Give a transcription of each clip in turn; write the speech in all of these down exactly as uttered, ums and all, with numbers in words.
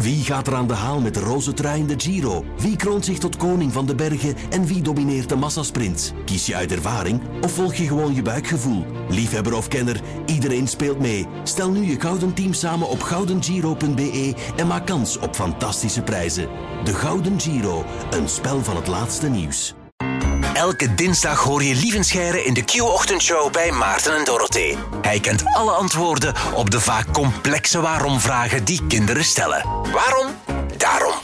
Wie gaat er aan de haal met de roze trui in de Giro? Wie kroont zich tot koning van de bergen en wie domineert de massasprints? Kies je uit ervaring of volg je gewoon je buikgevoel? Liefhebber of kenner, iedereen speelt mee. Stel nu je gouden team samen op gouden giro punt b e en maak kans op fantastische prijzen. De Gouden Giro, een spel van het laatste nieuws. Elke dinsdag hoor je Lieven Scheire in de Q-ochtendshow bij Maarten en Dorothee. Hij kent alle antwoorden op de vaak complexe waarom-vragen die kinderen stellen. Waarom? Daarom.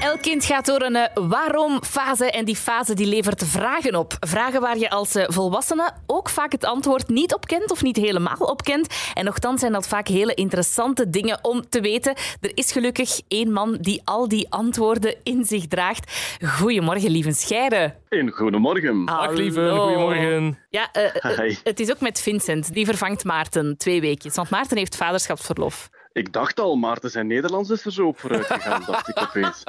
Elk kind gaat door een uh, waarom-fase en die fase die levert vragen op. Vragen waar je als uh, volwassene ook vaak het antwoord niet op kent of niet helemaal op kent. En nochtans zijn dat vaak hele interessante dingen om te weten. Er is gelukkig één man die al die antwoorden in zich draagt. Goedemorgen, Lieven Scheire. En goedemorgen. Dag, Lieven. Goedemorgen. Ja, uh, uh, het is ook met Vincent. Die vervangt Maarten twee weekjes, want Maarten heeft vaderschapsverlof. Ik dacht al, Maarten zijn Nederlands is er zo op vooruit gegaan, dacht ik opeens.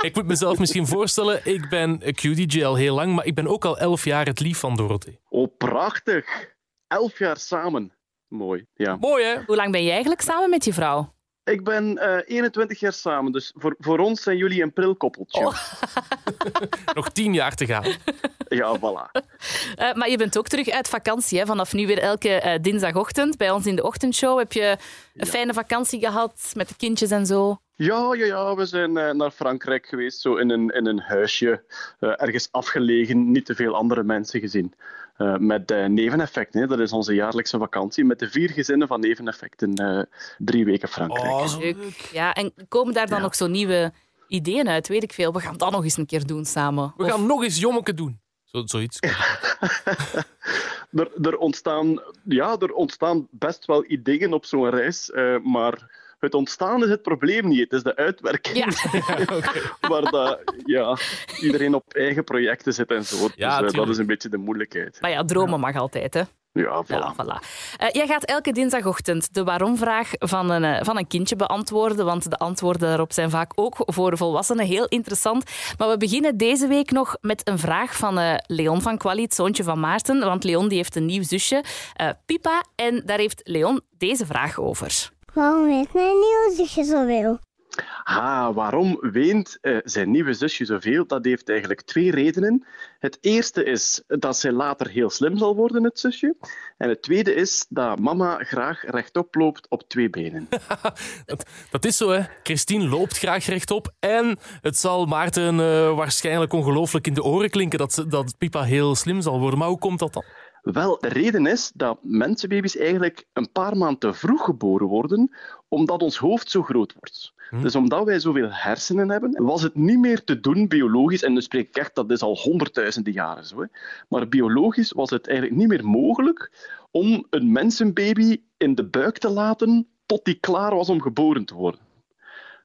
Ik moet mezelf misschien voorstellen, ik ben Q D J al heel lang, maar ik ben ook al elf jaar het lief van Dorothee. Oh, prachtig. Elf jaar samen. Mooi, ja. Mooi, hè? Hoe lang ben je eigenlijk samen met je vrouw? Ik ben uh, eenentwintig jaar samen, dus voor, voor ons zijn jullie een prilkoppeltje. Oh. Nog tien jaar te gaan. Ja, voilà. Uh, maar je bent ook terug uit vakantie, hè? Vanaf nu weer elke uh, dinsdagochtend. Bij ons in de ochtendshow heb je een ja. fijne vakantie gehad met de kindjes en zo. Ja, ja, ja, we zijn uh, naar Frankrijk geweest, zo in een, in een huisje, uh, ergens afgelegen, niet te veel andere mensen gezien. Uh, met uh, Neveneffecten, hè. Dat is onze jaarlijkse vakantie, met de vier gezinnen van Neveneffecten, uh, drie weken Frankrijk. Oh, leuk. Ja, en komen daar dan ja. ook zo nieuwe ideeën uit, weet ik veel. We gaan dat nog eens een keer doen samen. We of... gaan nog eens jommeke doen. Zo, zoiets. er, er, ontstaan, ja, er ontstaan best wel ideeën op zo'n reis, uh, maar... Het ontstaan is het probleem niet, het is de uitwerking. Ja. Ja, okay. Waar dat, ja, iedereen op eigen projecten zit en zo. Ja, dus uh, dat is een beetje de moeilijkheid. Maar ja, dromen ja. mag altijd, hè? Ja, voilà. voilà, voilà. Uh, jij gaat elke dinsdagochtend de waarom-vraag van een, uh, van een kindje beantwoorden, want de antwoorden daarop zijn vaak ook voor volwassenen heel interessant. Maar we beginnen deze week nog met een vraag van uh, Leon van Qualit, zoontje van Maarten, want Leon die heeft een nieuw zusje, uh, Pipa, en daar heeft Leon deze vraag over. Waarom weent mijn nieuwe zusje zoveel? Ah, waarom weent uh, zijn nieuwe zusje zoveel? Dat heeft eigenlijk twee redenen. Het eerste is dat zij later heel slim zal worden, het zusje. En het tweede is dat mama graag rechtop loopt op twee benen. dat, dat is zo, hè. Christine loopt graag rechtop. En het zal Maarten uh, waarschijnlijk ongelooflijk in de oren klinken dat, ze, dat Pipa heel slim zal worden. Maar hoe komt dat dan? Wel, de reden is dat mensenbaby's eigenlijk een paar maanden te vroeg geboren worden, omdat ons hoofd zo groot wordt. Hm. Dus omdat wij zoveel hersenen hebben, was het niet meer te doen biologisch, en nu spreek ik echt, dat is al honderdduizenden jaren zo, hè. Maar biologisch was het eigenlijk niet meer mogelijk om een mensenbaby in de buik te laten tot die klaar was om geboren te worden.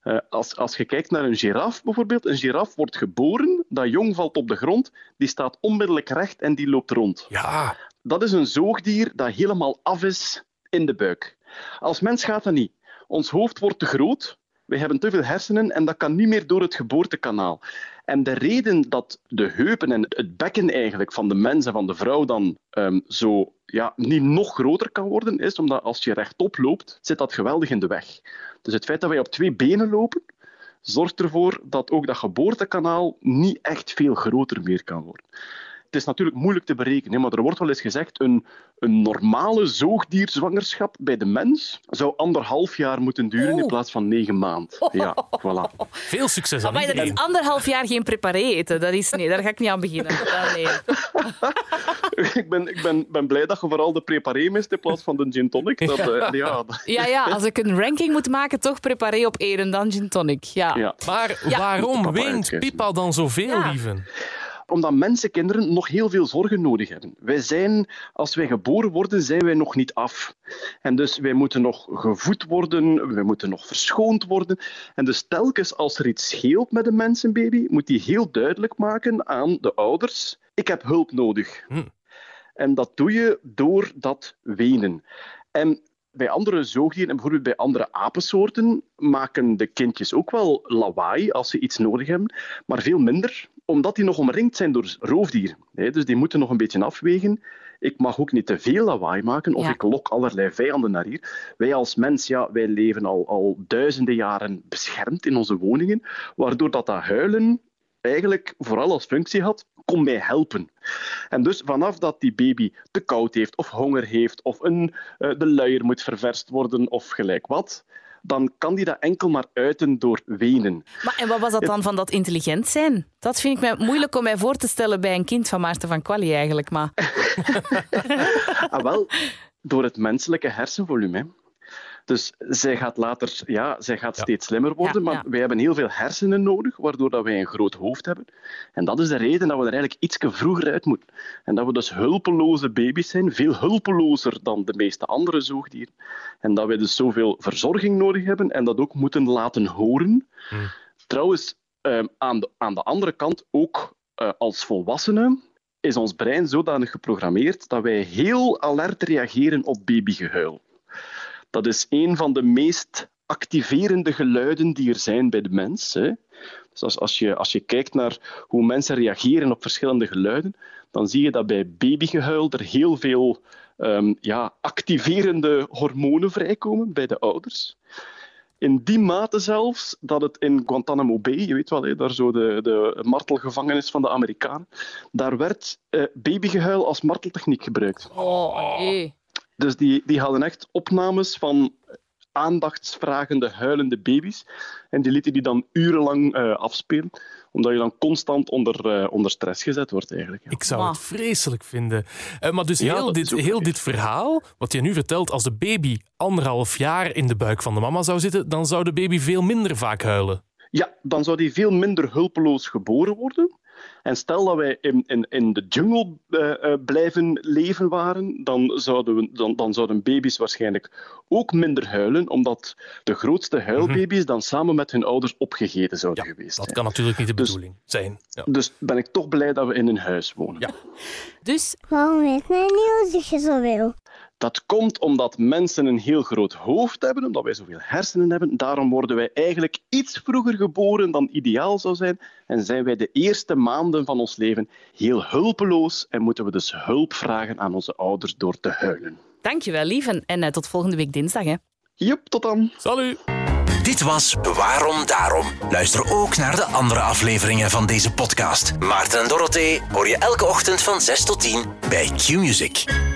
Uh, als, als je kijkt naar een giraf bijvoorbeeld, een giraf wordt geboren, dat jong valt op de grond, die staat onmiddellijk recht en die loopt rond. Ja. Dat is een zoogdier dat helemaal af is in de buik. Als mens gaat dat niet. Ons hoofd wordt te groot, we hebben te veel hersenen en dat kan niet meer door het geboortekanaal. En de reden dat de heupen en het bekken eigenlijk van de mens en van de vrouw dan um, zo ja, niet nog groter kan worden, is omdat als je rechtop loopt, zit dat geweldig in de weg. Dus het feit dat wij op twee benen lopen, zorgt ervoor dat ook dat geboortekanaal niet echt veel groter meer kan worden. Het is natuurlijk moeilijk te berekenen, maar er wordt wel eens gezegd een, een normale zoogdierzwangerschap bij de mens zou anderhalf jaar moeten duren oh. in plaats van negen maanden. Ja, voilà. Veel succes aan iedereen. Maar dat is anderhalf jaar geen preparé eten. Dat is, nee, daar ga ik niet aan beginnen. Ah, nee. ik ben, ik ben, ben blij dat je vooral de preparé mist in plaats van de gin tonic. Dat, ja. Ja, dat... ja, ja, als ik een ranking moet maken, toch preparé op één en dan gin tonic. Ja. Ja. Maar ja. waarom weent Pipa dan zoveel, ja. Lieven? Omdat mensenkinderen nog heel veel zorgen nodig hebben. Wij zijn, als wij geboren worden, zijn wij nog niet af. En dus wij moeten nog gevoed worden, wij moeten nog verschoond worden. En dus telkens als er iets scheelt met een mensenbaby, moet die heel duidelijk maken aan de ouders: ik heb hulp nodig. Hm. En dat doe je door dat wenen. En bij andere zoogdieren en bijvoorbeeld bij andere apensoorten maken de kindjes ook wel lawaai als ze iets nodig hebben, maar veel minder, omdat die nog omringd zijn door roofdieren. Hè? Dus die moeten nog een beetje afwegen. Ik mag ook niet te veel lawaai maken, of ja. ik lok allerlei vijanden naar hier. Wij als mens, ja, wij leven al, al duizenden jaren beschermd in onze woningen, waardoor dat, dat huilen eigenlijk vooral als functie had, kom mij helpen. En dus vanaf dat die baby te koud heeft, of honger heeft, of een, uh, de luier moet ververst worden, of gelijk wat, dan kan die dat enkel maar uiten door wenen. Maar, en wat was dat dan van dat intelligent zijn? Dat vind ik mij moeilijk om mij voor te stellen bij een kind van Maarten van Qualit eigenlijk. Maar. ah, wel, door het menselijke hersenvolume. Hè. Dus zij gaat later, ja, zij gaat ja. steeds slimmer worden, ja, ja. maar wij hebben heel veel hersenen nodig, waardoor dat wij een groot hoofd hebben. En dat is de reden dat we er eigenlijk iets vroeger uit moeten. En dat we dus hulpeloze baby's zijn, veel hulpelozer dan de meeste andere zoogdieren. En dat wij dus zoveel verzorging nodig hebben en dat ook moeten laten horen. Hm. Trouwens, uh, aan, de, aan de andere kant, ook uh, als volwassenen, is ons brein zodanig geprogrammeerd dat wij heel alert reageren op babygehuil. Dat is een van de meest activerende geluiden die er zijn bij de mens. Hè. Dus als, als, je, als je kijkt naar hoe mensen reageren op verschillende geluiden, dan zie je dat bij babygehuil er heel veel um, ja, activerende hormonen vrijkomen bij de ouders. In die mate zelfs dat het in Guantanamo Bay, je weet wel, hè, daar zo de, de martelgevangenis van de Amerikanen, daar werd uh, babygehuil als marteltechniek gebruikt. Oh, nee. Dus die, die hadden echt opnames van aandachtsvragende, huilende baby's. En die lieten die dan urenlang uh, afspelen. Omdat je dan constant onder, uh, onder stress gezet wordt eigenlijk. Ja. Ik zou wow. het vreselijk vinden. Uh, maar dus ja, heel, dit, heel dit verhaal, wat je nu vertelt, als de baby anderhalf jaar in de buik van de mama zou zitten, dan zou de baby veel minder vaak huilen. Ja, dan zou die veel minder hulpeloos geboren worden. En stel dat wij in, in, in de jungle uh, blijven leven waren, dan zouden, we, dan, dan zouden baby's waarschijnlijk ook minder huilen, omdat de grootste huilbaby's dan samen met hun ouders opgegeten zouden ja, geweest zijn. Dat kan natuurlijk niet de bedoeling dus, zijn. Ja. Dus ben ik toch blij dat we in een huis wonen. Ja. Dus... Waarom weet mij niet als je zo wil? Dat komt omdat mensen een heel groot hoofd hebben, omdat wij zoveel hersenen hebben. Daarom worden wij eigenlijk iets vroeger geboren dan ideaal zou zijn. En zijn wij de eerste maanden van ons leven heel hulpeloos en moeten we dus hulp vragen aan onze ouders door te huilen. Dankjewel, Lieven. En tot volgende week dinsdag, hè. Jep, tot dan. Salut. Dit was Waarom Daarom. Luister ook naar de andere afleveringen van deze podcast. Maarten en Dorothee hoor je elke ochtend van zes tot tien bij Q-Music.